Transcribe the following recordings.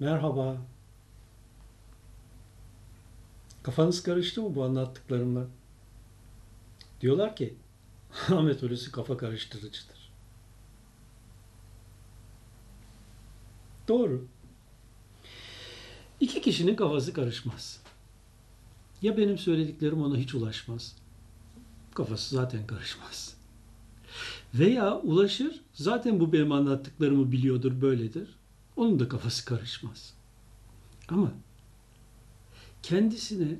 Merhaba. Kafanız karıştı mı bu anlattıklarımla? Diyorlar ki Ahmet Hulusi kafa karıştırıcıdır. Doğru. İki kişinin kafası karışmaz. Ya benim söylediklerim ona hiç ulaşmaz. Kafası zaten karışmaz. Veya ulaşır, zaten bu benim anlattıklarımı biliyordur, böyledir. Onun da kafası karışmaz. Ama kendisine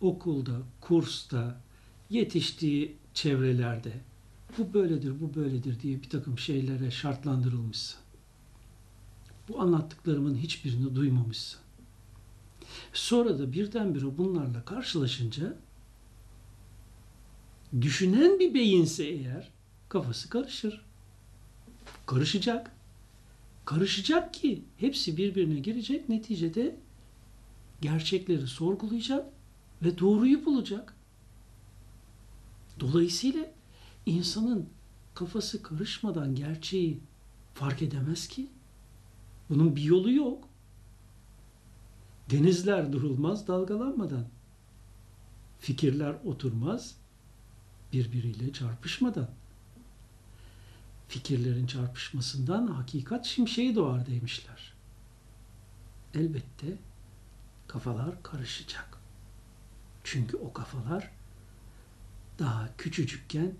okulda, kursta, yetiştiği çevrelerde bu böyledir, bu böyledir diye bir takım şeylere şartlandırılmışsa, bu anlattıklarımın hiçbirini duymamışsa, sonra da birdenbire bunlarla karşılaşınca düşünen bir beyinse eğer kafası karışır. Karışacak. Karışacak ki hepsi birbirine girecek. Neticede gerçekleri sorgulayacak ve doğruyu bulacak. Dolayısıyla insanın kafası karışmadan gerçeği fark edemez ki. Bunun bir yolu yok. Denizler durulmaz dalgalanmadan. Fikirler oturmaz birbiriyle çarpışmadan. Fikirlerin çarpışmasından hakikat şimşeği doğar demişler. Elbette kafalar karışacak. Çünkü o kafalar daha küçücükken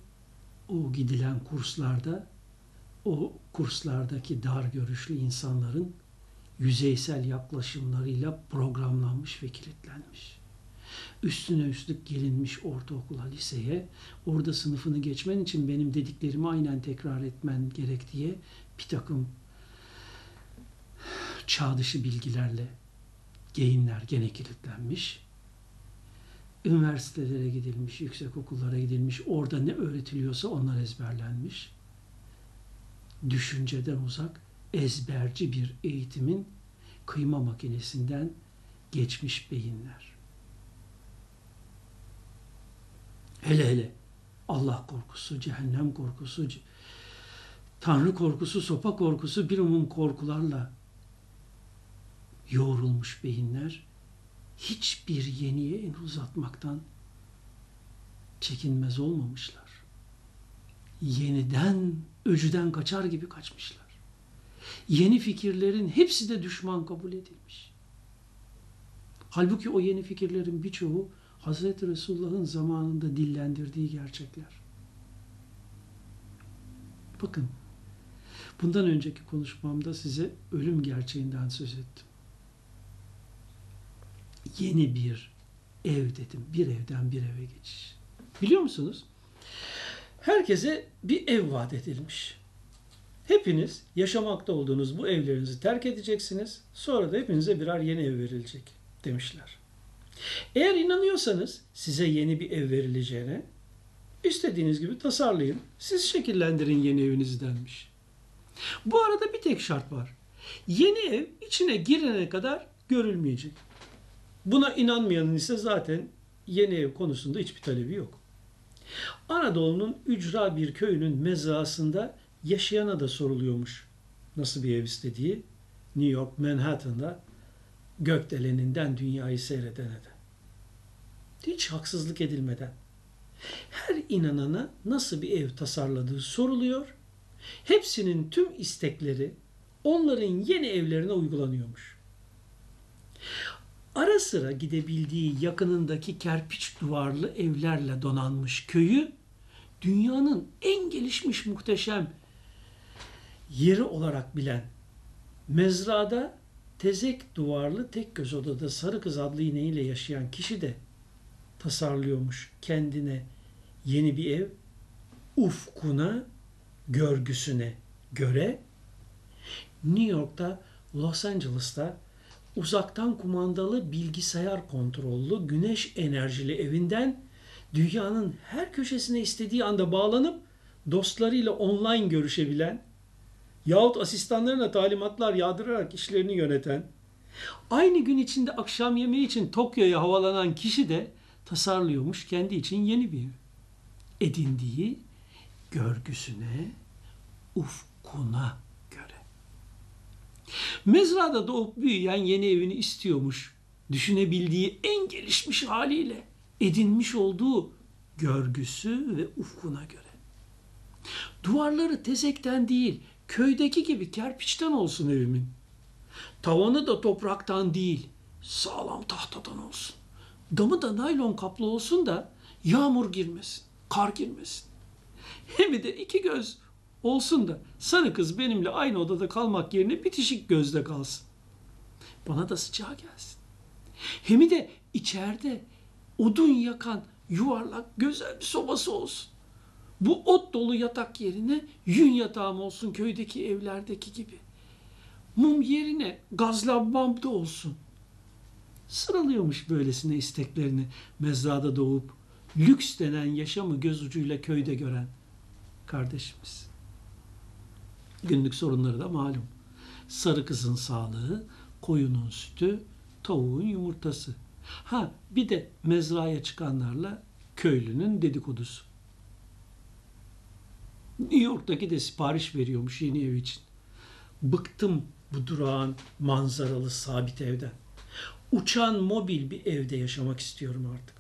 o gidilen kurslarda, o kurslardaki dar görüşlü insanların yüzeysel yaklaşımlarıyla programlanmış ve kilitlenmiş. Üstüne üstlük gelinmiş ortaokula, liseye, orada sınıfını geçmen için benim dediklerimi aynen tekrar etmen gerek diye bir takım çağ dışı bilgilerle geyimler gene kilitlenmiş. Üniversitelere gidilmiş, yüksek okullara gidilmiş, orada ne öğretiliyorsa onlar ezberlenmiş. Düşünceden uzak, ezberci bir eğitimin kıyma makinesinden geçmiş beyinler. Hele hele Allah korkusu, cehennem korkusu, Tanrı korkusu, sopa korkusu, bir umum korkularla yoğrulmuş beyinler hiçbir yeniye el uzatmaktan çekinmez olmamışlar. Yeniden, öcüden kaçar gibi kaçmışlar. Yeni fikirlerin hepsi de düşman kabul edilmiş. Halbuki o yeni fikirlerin birçoğu Hazreti Resulullah'ın zamanında dillendirdiği gerçekler. Bakın, bundan önceki konuşmamda size ölüm gerçeğinden söz ettim. Yeni bir ev dedim, bir evden bir eve geçiş. Biliyor musunuz? Herkese bir ev vaat edilmiş. Hepiniz yaşamakta olduğunuz bu evlerinizi terk edeceksiniz, sonra da hepinize birer yeni ev verilecek demişler. Eğer inanıyorsanız size yeni bir ev verileceğine, istediğiniz gibi tasarlayın, siz şekillendirin yeni evinizi denmiş. Bu arada bir tek şart var. Yeni ev içine girene kadar görülmeyecek. Buna inanmayanın ise zaten yeni ev konusunda hiçbir talebi yok. Anadolu'nun ücra bir köyünün mezrasında yaşayana da soruluyormuş nasıl bir ev istediği, New York Manhattan'da gökdeleninden dünyayı seyredene de. Hiç haksızlık edilmeden her inanana nasıl bir ev tasarladığı soruluyor. Hepsinin tüm istekleri onların yeni evlerine uygulanıyormuş. Ara sıra gidebildiği yakınındaki kerpiç duvarlı evlerle donanmış köyü dünyanın en gelişmiş muhteşem yeri olarak bilen, mezrada tezek duvarlı tek göz odada sarı kız adlı ineğiyle yaşayan kişi de tasarlıyormuş kendine yeni bir ev, ufkuna, görgüsüne göre. New York'ta, Los Angeles'ta uzaktan kumandalı bilgisayar kontrollü güneş enerjili evinden dünyanın her köşesine istediği anda bağlanıp dostlarıyla online görüşebilen yahut asistanlarına talimatlar yağdırarak işlerini yöneten, aynı gün içinde akşam yemeği için Tokyo'ya havalanan kişi de tasarlıyormuş kendi için yeni bir ev. Edindiği görgüsüne, ufkuna göre. Mezrada doğup büyüyen yeni evini istiyormuş. Düşünebildiği en gelişmiş haliyle edinmiş olduğu görgüsü ve ufkuna göre. Duvarları tezekten değil, köydeki gibi kerpiçten olsun evimin. Tavanı da topraktan değil, sağlam tahtadan olsun. Damı da naylon kaplı olsun da yağmur girmesin, kar girmesin. Hem de iki göz olsun da sarı kız benimle aynı odada kalmak yerine bitişik gözde kalsın. Bana da sıcağı gelsin. Hem de içeride odun yakan yuvarlak güzel bir sobası olsun. Bu ot dolu yatak yerine yün yatağım olsun köydeki evlerdeki gibi. Mum yerine gaz lambam da olsun. Sıralıyormuş böylesine isteklerini mezrada doğup lüks denen yaşamı göz ucuyla köyde gören kardeşimiz. Günlük sorunları da malum. Sarı kızın sağlığı, koyunun sütü, tavuğun yumurtası. Ha bir de mezraya çıkanlarla köylünün dedikodusu. New York'taki de sipariş veriyormuş yeni ev için. Bıktım bu durağan, manzaralı, sabit evden. Uçan mobil bir evde yaşamak istiyorum artık.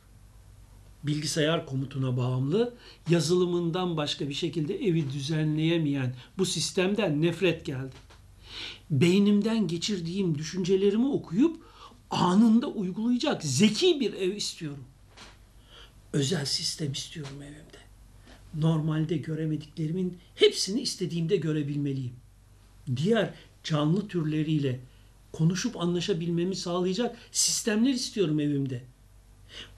Bilgisayar komutuna bağımlı, yazılımından başka bir şekilde evi düzenleyemeyen bu sistemden nefret geldi. Beynimden geçirdiğim düşüncelerimi okuyup anında uygulayacak zeki bir ev istiyorum. Özel sistem istiyorum evimde. Normalde göremediklerimin hepsini istediğimde görebilmeliyim. Diğer canlı türleriyle konuşup anlaşabilmemi sağlayacak sistemler istiyorum evimde.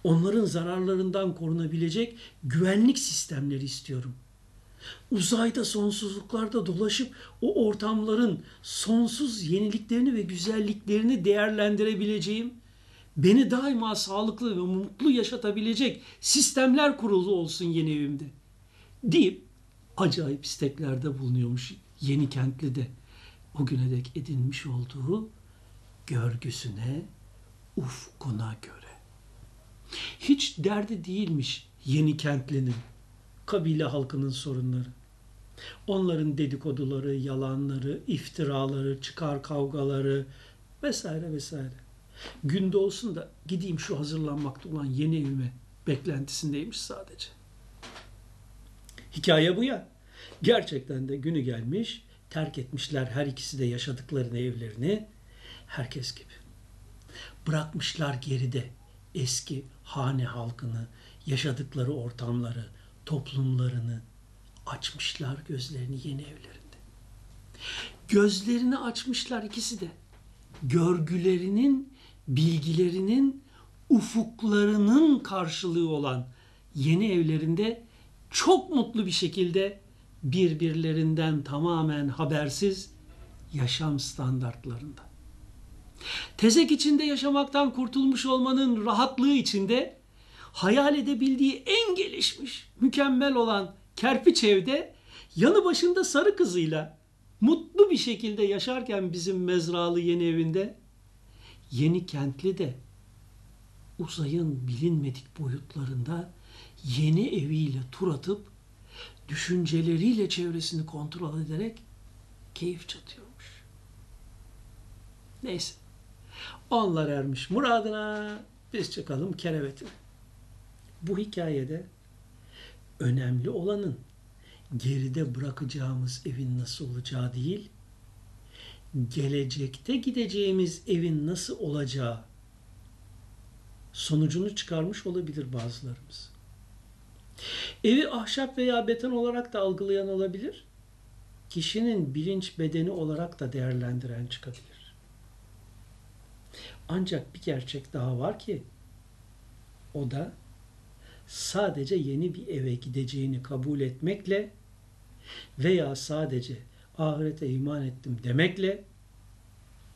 Onların zararlarından korunabilecek güvenlik sistemleri istiyorum. Uzayda sonsuzluklarda dolaşıp o ortamların sonsuz yeniliklerini ve güzelliklerini değerlendirebileceğim, beni daima sağlıklı ve mutlu yaşatabilecek sistemler kurulu olsun yeni evimde deyip acayip isteklerde bulunuyormuş yeni kentli de o güne dek edinmiş olduğu görgüsüne, ufkuna göre. Hiç derdi değilmiş yeni kentlinin, kabile halkının sorunları. Onların dedikoduları, yalanları, iftiraları, çıkar kavgaları vesaire vesaire. Günde olsun da gideyim şu hazırlanmakta olan yeni evime beklentisindeymiş sadece. Hikaye bu ya. Gerçekten de günü gelmiş, terk etmişler her ikisi de yaşadıklarını evlerini, herkes gibi. Bırakmışlar geride eski hane halkını, yaşadıkları ortamları, toplumlarını, açmışlar gözlerini yeni evlerinde. Gözlerini açmışlar ikisi de. Görgülerinin, bilgilerinin, ufuklarının karşılığı olan yeni evlerinde çok mutlu bir şekilde birbirlerinden tamamen habersiz yaşam standartlarında. Tezek içinde yaşamaktan kurtulmuş olmanın rahatlığı içinde hayal edebildiği en gelişmiş, mükemmel olan kerpiç evde yanı başında sarı kızıyla mutlu bir şekilde yaşarken bizim mezralı yeni evinde yeni kentli de uzayın bilinmedik boyutlarında yeni eviyle tur atıp düşünceleriyle çevresini kontrol ederek keyif çatıyormuş. Neyse. Onlar ermiş muradına, biz çıkalım kerevetine. Bu hikayede önemli olanın geride bırakacağımız evin nasıl olacağı değil, gelecekte gideceğimiz evin nasıl olacağı sonucunu çıkarmış olabilir bazılarımız. Evi ahşap veya beton olarak da algılayan olabilir, kişinin bilinç bedeni olarak da değerlendiren çıkabilir. Ancak bir gerçek daha var ki, o da sadece yeni bir eve gideceğini kabul etmekle veya sadece ahirete iman ettim demekle,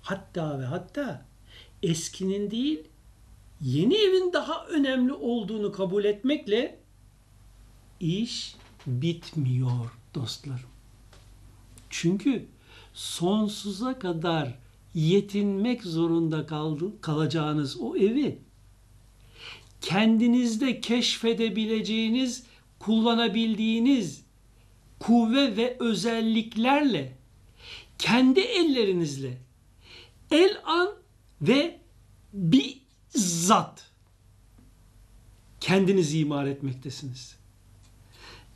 hatta ve hatta eskinin değil, yeni evin daha önemli olduğunu kabul etmekle iş bitmiyor dostlarım. Çünkü sonsuza kadar yetinmek zorunda kalacağınız o evi kendinizde keşfedebileceğiniz, kullanabildiğiniz kuvve ve özelliklerle, kendi ellerinizle El an ve bizzat kendinizi imar etmektesiniz.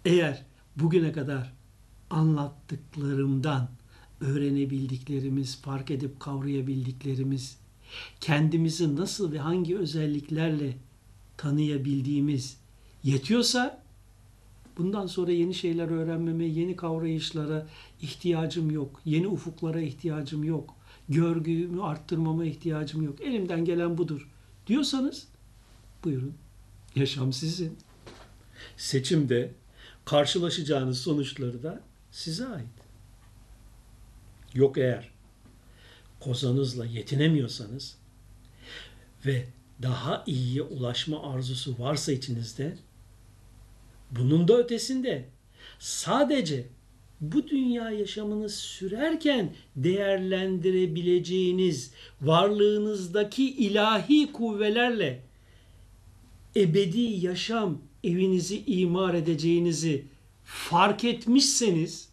Eğer bugüne kadar anlattıklarımdan öğrenebildiklerimiz, fark edip kavrayabildiklerimiz, kendimizi nasıl ve hangi özelliklerle tanıyabildiğimiz yetiyorsa, bundan sonra yeni şeyler öğrenmeme, yeni kavrayışlara ihtiyacım yok, yeni ufuklara ihtiyacım yok, görgümü arttırmama ihtiyacım yok, elimden gelen budur diyorsanız, buyurun, yaşam sizin. Seçimde karşılaşacağınız sonuçları da size ait. Yok eğer kozanızla yetinemiyorsanız ve daha iyiye ulaşma arzusu varsa içinizde, bunun da ötesinde sadece bu dünya yaşamını sürerken değerlendirebileceğiniz varlığınızdaki ilahi kuvvelerle ebedi yaşam evinizi imar edeceğinizi fark etmişseniz,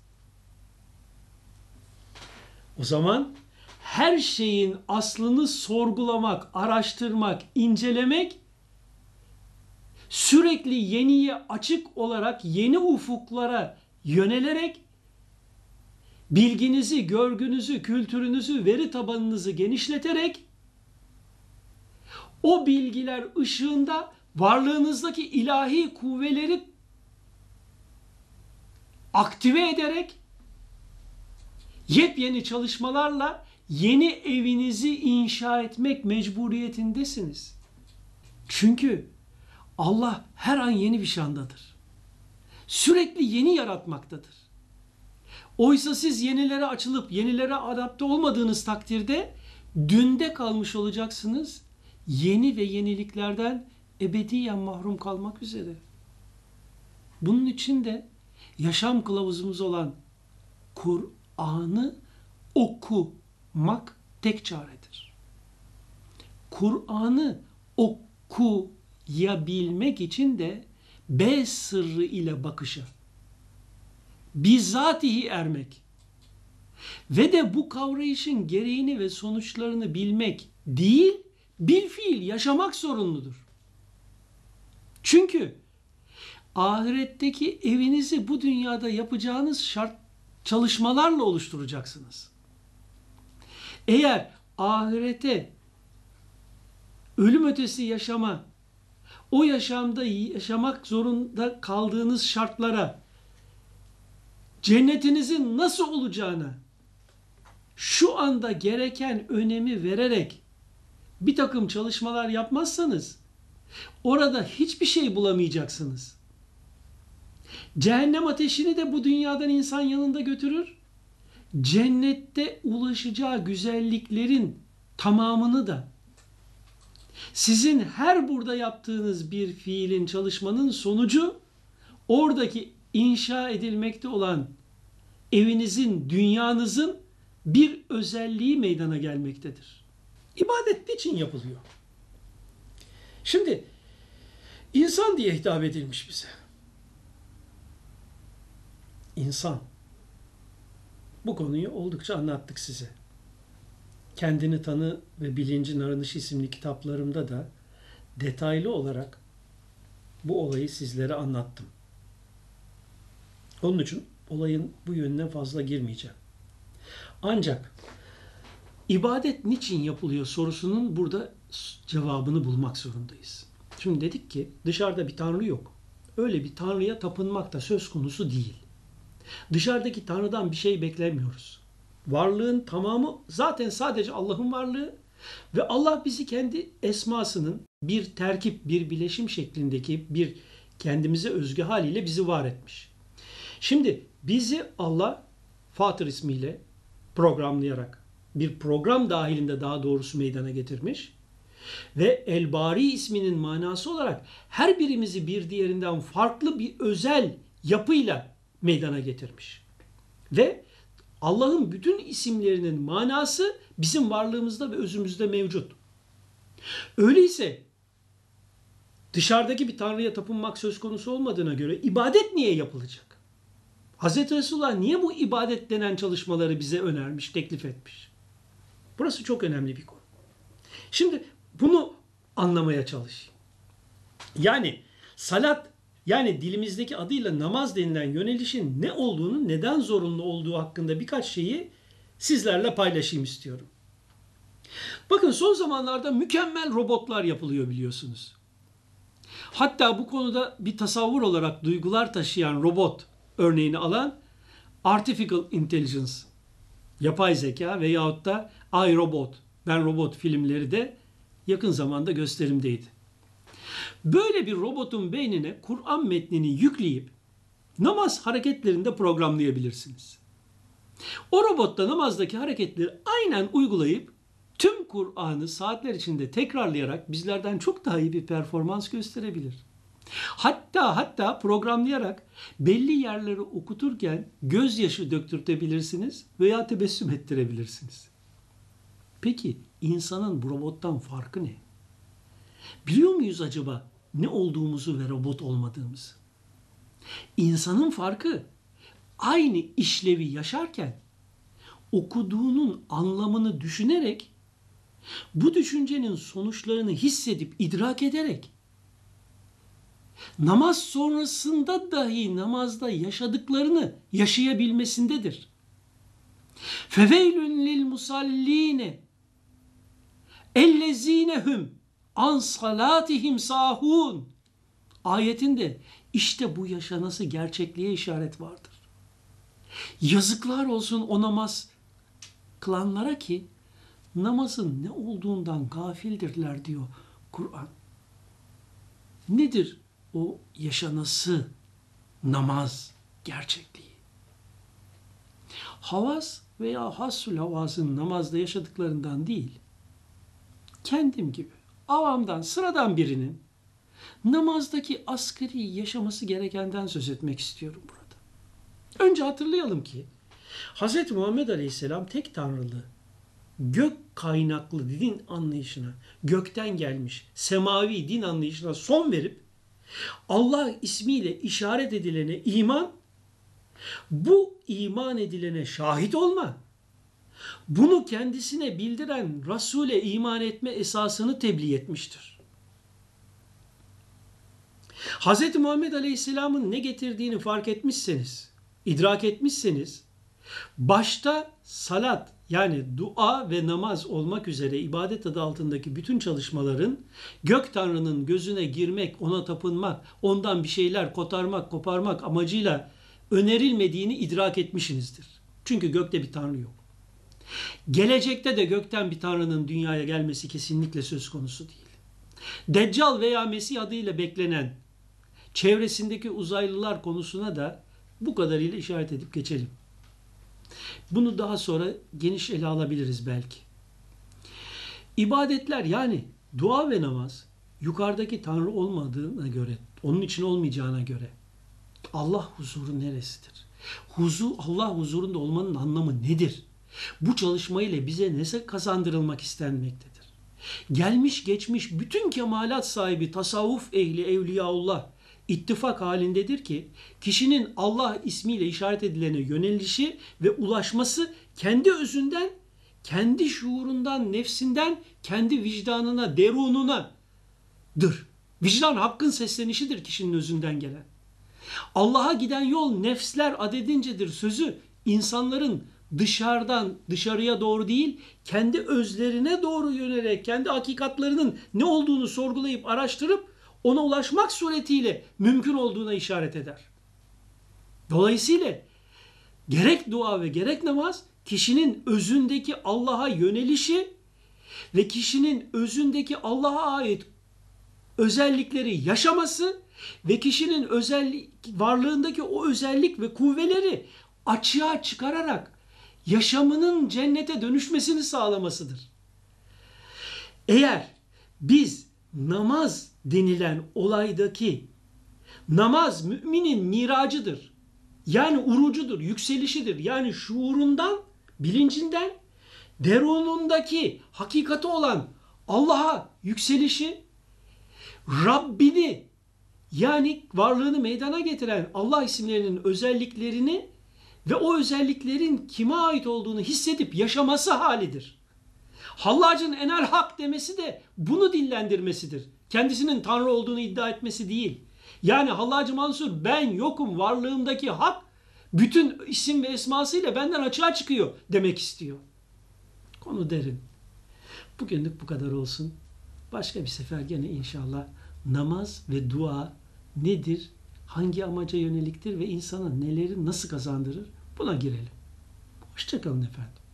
o zaman her şeyin aslını sorgulamak, araştırmak, incelemek, sürekli yeniye açık olarak yeni ufuklara yönelerek bilginizi, görgünüzü, kültürünüzü, veri tabanınızı genişleterek o bilgiler ışığında varlığınızdaki ilahi kuvveleri aktive ederek yepyeni çalışmalarla yeni evinizi inşa etmek mecburiyetindesiniz. Çünkü Allah her an yeni bir şandadır. Sürekli yeni yaratmaktadır. Oysa siz yenilere açılıp yenilere adapte olmadığınız takdirde dünde kalmış olacaksınız. Yeni ve yeniliklerden ebediyen mahrum kalmak üzere. Bunun için de yaşam kılavuzumuz olan Kur'an'ı okumak tek çaredir. Kur'an'ı okuyabilmek için de B sırrı ile bakışa, bizzatihi ermek ve de bu kavrayışın gereğini ve sonuçlarını bilmek değil, bilfiil yaşamak zorunludur. Çünkü ahiretteki evinizi bu dünyada yapacağınız çalışmalarla oluşturacaksınız. Eğer ahirete, ölüm ötesi yaşama, o yaşamda yaşamak zorunda kaldığınız şartlara, cennetinizin nasıl olacağına şu anda gereken önemi vererek bir takım çalışmalar yapmazsanız orada hiçbir şey bulamayacaksınız. Cehennem ateşini de bu dünyadan insan yanında götürür. Cennette ulaşacağı güzelliklerin tamamını da sizin her burada yaptığınız bir fiilin, çalışmanın sonucu oradaki inşa edilmekte olan evinizin, dünyanızın bir özelliği meydana gelmektedir. İbadet niçin yapılıyor? Şimdi insan diye hitap edilmiş bize. İnsan. Bu konuyu oldukça anlattık size. Kendini Tanı ve Bilincin Aranışı isimli kitaplarımda da detaylı olarak bu olayı sizlere anlattım. Onun için olayın bu yönüne fazla girmeyeceğim. Ancak ibadet niçin yapılıyor sorusunun burada cevabını bulmak zorundayız. Şimdi dedik ki dışarıda bir tanrı yok. Öyle bir tanrıya tapınmak da söz konusu değil. Dışarıdaki tanrıdan bir şey beklemiyoruz. Varlığın tamamı zaten sadece Allah'ın varlığı ve Allah bizi kendi esmasının bir terkip, bir bileşim şeklindeki bir kendimize özgü haliyle bizi var etmiş. Şimdi bizi Allah Fatır ismiyle programlayarak bir program dahilinde daha doğrusu meydana getirmiş ve El-Bari isminin manası olarak her birimizi bir diğerinden farklı bir özel yapıyla meydana getirmiş. Ve Allah'ın bütün isimlerinin manası bizim varlığımızda ve özümüzde mevcut. Öyleyse dışarıdaki bir tanrıya tapınmak söz konusu olmadığına göre ibadet niye yapılacak? Hz. Resulullah niye bu ibadet denen çalışmaları bize önermiş, teklif etmiş? Burası çok önemli bir konu. Şimdi bunu anlamaya çalışayım. Yani salat, yani dilimizdeki adıyla namaz denilen yönelişin ne olduğunu, neden zorunlu olduğu hakkında birkaç şeyi sizlerle paylaşayım istiyorum. Bakın son zamanlarda mükemmel robotlar yapılıyor biliyorsunuz. Hatta bu konuda bir tasavvur olarak duygular taşıyan robot örneğini alan Artificial Intelligence, yapay zeka veyahut da I, Robot, Ben Robot filmleri de yakın zamanda gösterimdeydi. Böyle bir robotun beynine Kur'an metnini yükleyip namaz hareketlerinde programlayabilirsiniz. O robotta namazdaki hareketleri aynen uygulayıp tüm Kur'an'ı saatler içinde tekrarlayarak bizlerden çok daha iyi bir performans gösterebilir. Hatta programlayarak belli yerleri okuturken gözyaşı döktürtebilirsiniz veya tebessüm ettirebilirsiniz. Peki insanın bu robottan farkı ne? Biliyor muyuz acaba ne olduğumuzu ve robot olmadığımızı? İnsanın farkı aynı işlevi yaşarken okuduğunun anlamını düşünerek, bu düşüncenin sonuçlarını hissedip, idrak ederek, namaz sonrasında dahi namazda yaşadıklarını yaşayabilmesindedir. Feveylün lil musalline ellezinehum an salatihim sahun ayetinde işte bu yaşanası gerçekliğe işaret vardır. Yazıklar olsun o namaz kılanlara ki namazın ne olduğundan gafildirler diyor Kur'an. Nedir o yaşanası namaz gerçekliği? Havas veya hassul havasın namazda yaşadıklarından değil, kendim gibi avamdan, sıradan birinin namazdaki asgari yaşaması gerekenden söz etmek istiyorum burada. Önce hatırlayalım ki Hz. Muhammed Aleyhisselam tek tanrılı, gök kaynaklı din anlayışına, gökten gelmiş semavi din anlayışına son verip Allah ismiyle işaret edilene iman, bu iman edilene şahit olma, bunu kendisine bildiren Resul'e iman etme esasını tebliğ etmiştir. Hz. Muhammed Aleyhisselam'ın ne getirdiğini fark etmişseniz, idrak etmişseniz, başta salat yani dua ve namaz olmak üzere ibadet adı altındaki bütün çalışmaların gök tanrının gözüne girmek, ona tapınmak, ondan bir şeyler kotarmak, koparmak amacıyla önerilmediğini idrak etmişsinizdir. Çünkü gökte bir tanrı yok. Gelecekte de gökten bir tanrının dünyaya gelmesi kesinlikle söz konusu değil. Deccal veya Mesih adıyla beklenen çevresindeki uzaylılar konusuna da bu kadarıyla işaret edip geçelim. Bunu daha sonra geniş ele alabiliriz belki. İbadetler yani dua ve namaz yukarıdaki tanrı olmadığına göre, onun için olmayacağına göre Allah huzuru neresidir? Allah huzurunda olmanın anlamı nedir? Bu çalışmayla bize ne kazandırılmak istenmektedir? Gelmiş geçmiş bütün kemalat sahibi tasavvuf ehli Evliyaullah ittifak halindedir ki kişinin Allah ismiyle işaret edilene yönelişi ve ulaşması kendi özünden, kendi şuurundan, nefsinden, kendi vicdanına, derununadır. Vicdan hakkın seslenişidir kişinin özünden gelen. Allah'a giden yol nefsler adedincedir sözü insanların dışarıdan dışarıya doğru değil, kendi özlerine doğru yönelerek, kendi hakikatlarının ne olduğunu sorgulayıp araştırıp ona ulaşmak suretiyle mümkün olduğuna işaret eder. Dolayısıyla gerek dua ve gerek namaz kişinin özündeki Allah'a yönelişi ve kişinin özündeki Allah'a ait özellikleri yaşaması ve kişinin varlığındaki o özellik ve kuvveleri açığa çıkararak yaşamının cennete dönüşmesini sağlamasıdır. Eğer biz namaz denilen olaydaki namaz müminin miracıdır. Yani urucudur, yükselişidir. Yani şuurundan, bilincinden, derunundaki hakikati olan Allah'a yükselişi, Rabbini yani varlığını meydana getiren Allah isimlerinin özelliklerini ve o özelliklerin kime ait olduğunu hissedip yaşaması halidir. Hallac'ın enel hak demesi de bunu dillendirmesidir. Kendisinin Tanrı olduğunu iddia etmesi değil. Yani Hallacı Mansur ben yokum, varlığımdaki hak bütün isim ve esmasıyla benden açığa çıkıyor demek istiyor. Konu derin. Bugünlük bu kadar olsun. Başka bir sefer gene inşallah namaz ve dua nedir, hangi amaca yöneliktir ve insana neleri nasıl kazandırır buna girelim. Hoşça kalın efendim.